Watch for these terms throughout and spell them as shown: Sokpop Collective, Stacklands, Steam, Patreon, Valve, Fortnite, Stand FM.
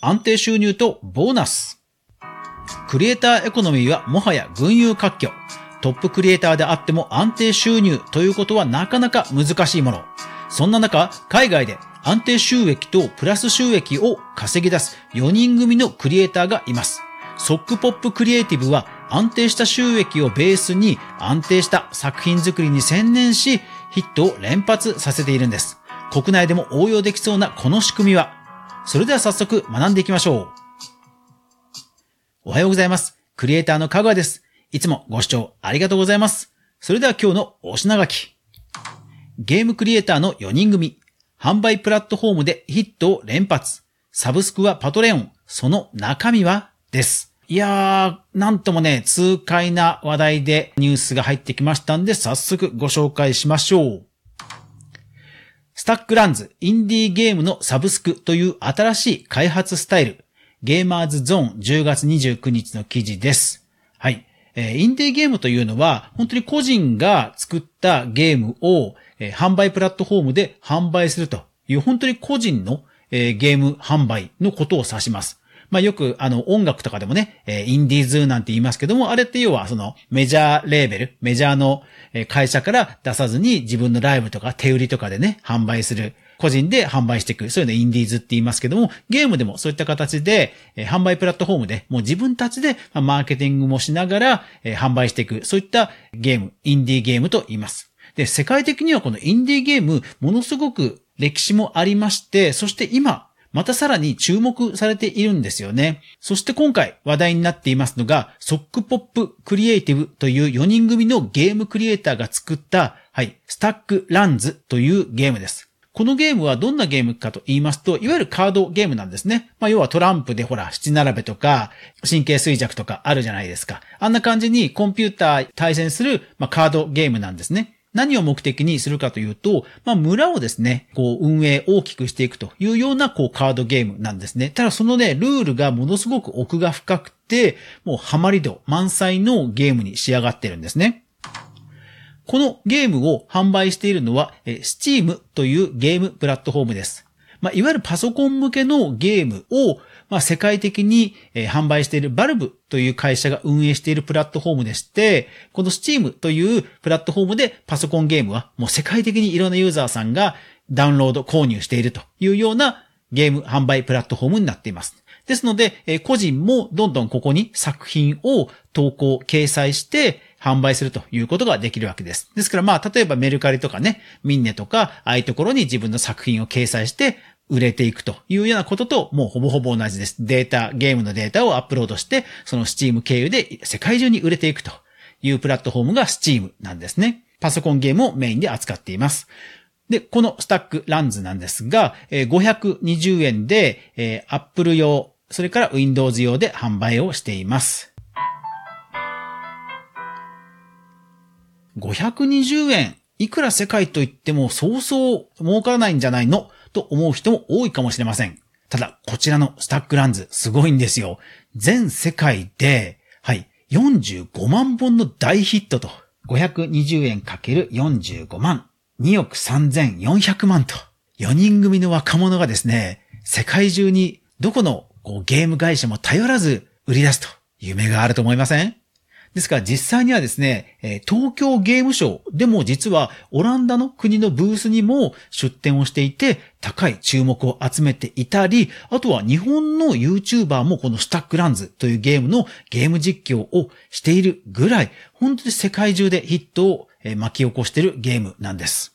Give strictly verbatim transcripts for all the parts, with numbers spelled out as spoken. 安定収入とボーナス。クリエイターエコノミーはもはや群雄割拠。トップクリエイターであっても安定収入ということはなかなか難しいもの。そんな中、海外で安定収益とプラス収益を稼ぎ出すよにん組のクリエイターがいます。ソックポップクリエイティブは安定した収益をベースに安定した作品作りに専念し、ヒットを連発させているんです。国内でも応用できそうなこの仕組みは。それでは早速学んでいきましょう。おはようございます。クリエイターの香川です。いつもご視聴ありがとうございます。それでは今日のお品書き。ゲームクリエイターのよにん組。販売プラットフォームでヒットを連発。サブスクはパトレオン。その中身はです。いやー、なんともね、痛快な話題でニュースが入ってきましたんで、早速ご紹介しましょう。Stacklands、インディーゲームのサブスクという新しい開発スタイル。ゲーマーズゾーンじゅうがつにじゅうくにちの記事です。はい。インディーゲームというのは、本当に個人が作ったゲームを販売プラットフォームで販売するという、本当に個人のゲーム販売のことを指します。まあよくあの音楽とかでもね、インディーズなんて言いますけども、あれって要はそのメジャーレーベル、メジャーの会社から出さずに自分のライブとか手売りとかでね、販売する。個人で販売していく。そういうのインディーズって言いますけども、ゲームでもそういった形で、販売プラットフォームでもう自分たちでマーケティングもしながら販売していく。そういったゲーム、インディーゲームと言います。で、世界的にはこのインディーゲーム、ものすごく歴史もありまして、そして今、またさらに注目されているんですよね。そして今回話題になっていますのが、Sokpop Collectiveというよにん組のゲームクリエイターが作った、はい、Stacklandsというゲームです。このゲームはどんなゲームかと言いますと、いわゆるカードゲームなんですね。まあ要はトランプでほら、七並べとか、神経衰弱とかあるじゃないですか。あんな感じにコンピューター対戦する、まあ、カードゲームなんですね。何を目的にするかというと、まあ村をですね、こう運営大きくしていくというようなこうカードゲームなんですね。ただそのね、ルールがものすごく奥が深くて、もうハマり度満載のゲームに仕上がってるんですね。このゲームを販売しているのは、Steam というゲームプラットフォームです。まあ、いわゆるパソコン向けのゲームを、まあ、世界的に販売している Valve という会社が運営しているプラットフォームでして、この Steam というプラットフォームでパソコンゲームはもう世界的にいろんなユーザーさんがダウンロード購入しているというようなゲーム販売プラットフォームになっています。ですので、個人もどんどんここに作品を投稿、掲載して、販売するということができるわけです。ですからまあ、例えばメルカリとかね、ミンネとか、ああいうところに自分の作品を掲載して売れていくというようなことと、もうほぼほぼ同じです。データ、ゲームのデータをアップロードして、その Steam 経由で世界中に売れていくというプラットフォームが Steam なんですね。パソコンゲームをメインで扱っています。で、このStacklandsなんですが、ごひゃくにじゅうえんで Apple 用、それから Windows 用で販売をしています。ごひゃくにじゅうえん。いくら世界といってもそうそう儲からないんじゃないのと思う人も多いかもしれません。ただ、こちらのStacklandsすごいんですよ。全世界で、はい、よんじゅうごまんぼんの大ヒットと。ごひゃくにじゅうえん ×よんじゅうご 万。におくさんぜんよんひゃくまんと。よにん組の若者がですね、世界中にどこのこうゲーム会社も頼らず売り出すと。夢があると思いません？ですから実際にはですね、東京ゲームショウでも実はオランダの国のブースにも出展をしていて高い注目を集めていたり、あとは日本の YouTuber もこのStacklandsというゲームのゲーム実況をしているぐらい、本当に世界中でヒットを巻き起こしているゲームなんです。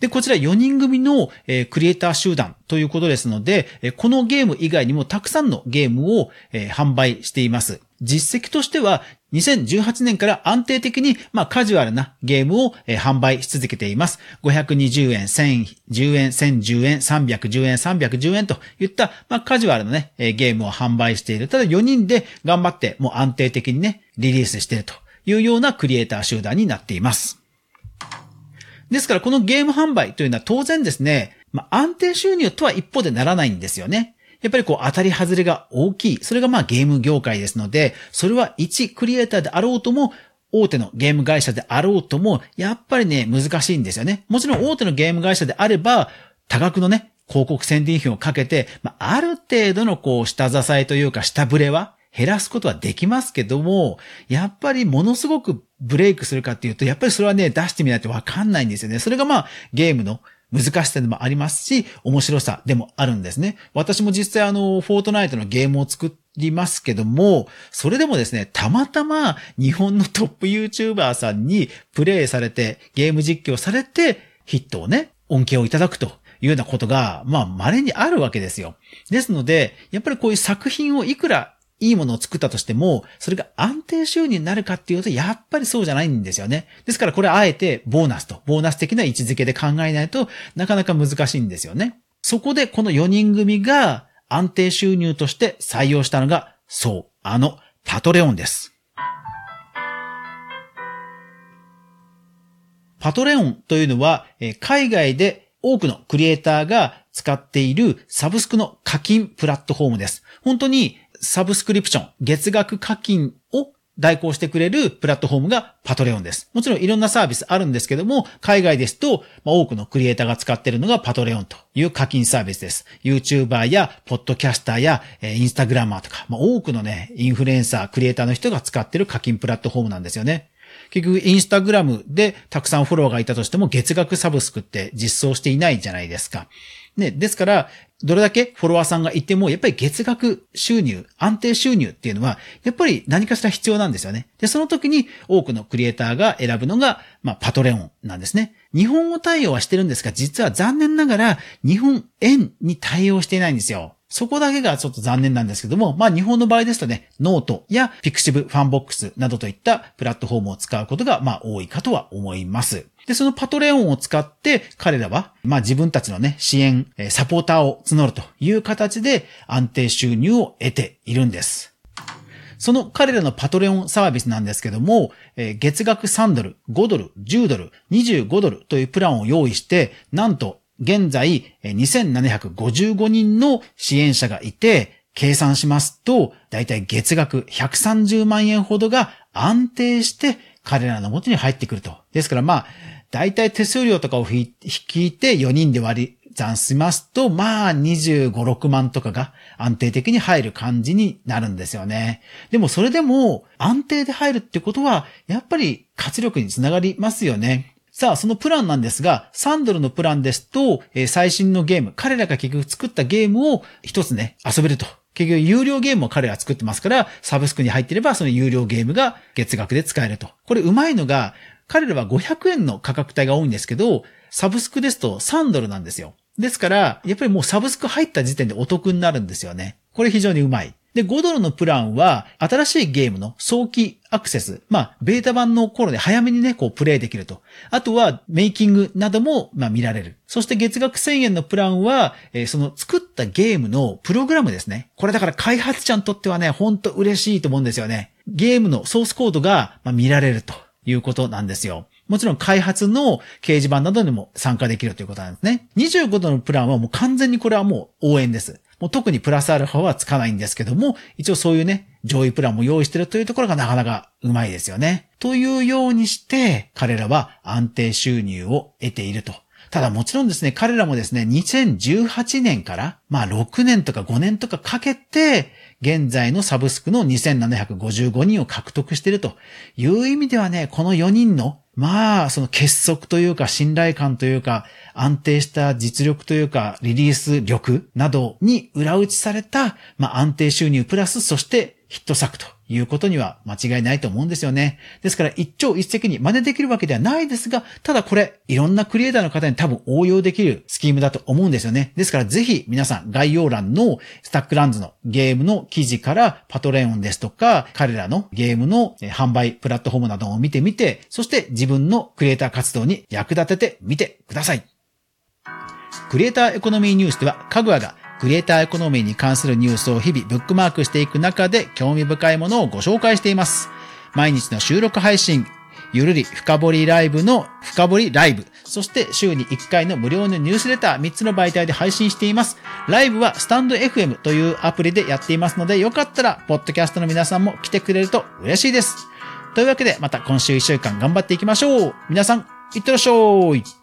で、こちらよにん組のクリエイター集団ということですので、このゲーム以外にもたくさんのゲームを販売しています。実績としてはにせんじゅうはちねんから安定的にまあカジュアルなゲームを販売し続けています。ごひゃくにじゅうえん、せんじゅうえん、せんじゅうえん、さんびゃくじゅうえん、さんびゃくじゅうえんといったまあカジュアルなねゲームを販売している。ただよにんで頑張ってもう安定的にねリリースしているというようなクリエイター集団になっています。ですからこのゲーム販売というのは当然ですね、まあ安定収入とは一方でならないんですよね。やっぱりこう当たり外れが大きい。それがまあゲーム業界ですので、それは一クリエイターであろうとも、大手のゲーム会社であろうとも、やっぱりね、難しいんですよね。もちろん大手のゲーム会社であれば、多額のね、広告宣伝費をかけて、まあ、ある程度のこう下支えというか下振れは減らすことはできますけども、やっぱりものすごくブレイクするかっていうと、やっぱりそれはね、出してみないとわかんないんですよね。それがまあ、ゲームの難しさでもありますし、面白さでもあるんですね。私も実際あの、フォートナイトのゲームを作りますけども、それでもですね、たまたま日本のトップ YouTuber さんにプレイされて、ゲーム実況されて、ヒットをね、恩恵をいただくと。いうようなことが、まあ、稀にあるわけですよ。ですので、やっぱりこういう作品をいくらいいものを作ったとしても、それが安定収入になるかっていうと、やっぱりそうじゃないんですよね。ですからこれあえてボーナスと、ボーナス的な位置づけで考えないとなかなか難しいんですよね。そこでこのよにん組が安定収入として採用したのが、そう、あの、パトレオンです。パトレオンというのは、海外で多くのクリエイターが使っているサブスクの課金プラットフォームです。本当にサブスクリプション、月額課金を代行してくれるプラットフォームがパトレオンです。もちろんいろんなサービスあるんですけども、海外ですと多くのクリエイターが使っているのがパトレオンという課金サービスです。YouTuber やポッドキャスターやインスタグラマーとか、多くのね、インフルエンサー、クリエイターの人が使っている課金プラットフォームなんですよね。結局インスタグラムでたくさんフォロワーがいたとしても月額サブスクって実装していないじゃないですか。ね、ですからどれだけフォロワーさんがいてもやっぱり月額収入、安定収入っていうのはやっぱり何かしら必要なんですよね。で、その時に多くのクリエイターが選ぶのが、まあ、パトレオンなんですね。日本語対応はしてるんですが、実は残念ながら日本円に対応していないんですよ。そこだけがちょっと残念なんですけども、まあ日本の場合ですとね、ノートやピクシブ、ファンボックスなどといったプラットフォームを使うことがまあ多いかとは思います。で、そのパトレオンを使って彼らはまあ自分たちのね、支援、サポーターを募るという形で安定収入を得ているんです。その彼らのパトレオンサービスなんですけども、月額さんドル、ごドル、じゅうドル、にじゅうごドルというプランを用意して、なんと現在にせんななひゃくごじゅうごにんの支援者がいて、計算しますとだいたい月額ひゃくさんじゅうまんえんほどが安定して彼らの元に入ってくると。ですからまあだいたい手数料とかを引いてよにんで割り算しますと、まあにじゅうご、ろくまんとかが安定的に入る感じになるんですよね。でもそれでも安定で入るってことはやっぱり活力につながりますよね。さあ、そのプランなんですが、さんドルのプランですと、えー、最新のゲーム、彼らが結局作ったゲームを一つね、遊べると。結局有料ゲームを彼ら作ってますから、サブスクに入っていればその有料ゲームが月額で使えると。これうまいのが、彼らはごひゃくえんの価格帯が多いんですけど、サブスクですとさんドルなんですよ。ですから、やっぱりもうサブスク入った時点でお得になるんですよね。これ非常にうまい。で、ごドルのプランは、新しいゲームの早期アクセス。まあ、ベータ版の頃で早めにね、こう、プレイできると。あとは、メイキングなども、まあ、見られる。そして、月額せんえんのプランは、えー、その、作ったゲームのプログラムですね。これだから、開発者にとってはね、ほんと嬉しいと思うんですよね。ゲームのソースコードが、まあ、見られるということなんですよ。もちろん開発の掲示板などにも参加できるということなんですね。にじゅうごドルのプランはもう完全にこれはもう応援です。もう特にプラスアルファはつかないんですけども、一応そういうね、上位プランも用意してるというところがなかなかうまいですよね。というようにして、彼らは安定収入を得ていると。ただもちろんですね、彼らもですね、にせんじゅうはちねんから、まあろくねんとかごねんとかかけて、現在のサブスクのにせんななひゃくごじゅうごにんを獲得しているという意味ではね、このよにんの、まあ、その結束というか信頼感というか安定した実力というかリリース力などに裏打ちされた、まあ、安定収入プラスそしてヒット作ということには間違いないと思うんですよね。ですから一朝一夕に真似できるわけではないですが、ただこれいろんなクリエイターの方に多分応用できるスキームだと思うんですよね。ですからぜひ皆さん概要欄のStacklandsのゲームの記事からパトレオンですとか彼らのゲームの販売プラットフォームなどを見てみて、そして自分のクリエイター活動に役立ててみてください。クリエイターエコノミーニュースではカグアがクリエイターエコノミーに関するニュースを日々ブックマークしていく中で興味深いものをご紹介しています。毎日の収録配信、ゆるり深掘りライブの深掘りライブ、そして週にいっかいの無料のニュースレターみっつの媒体で配信しています。ライブはスタンド エフエム というアプリでやっていますので、よかったらポッドキャストの皆さんも来てくれると嬉しいです。というわけでまた今週いっしゅうかん頑張っていきましょう。皆さん、いってらっしゃい。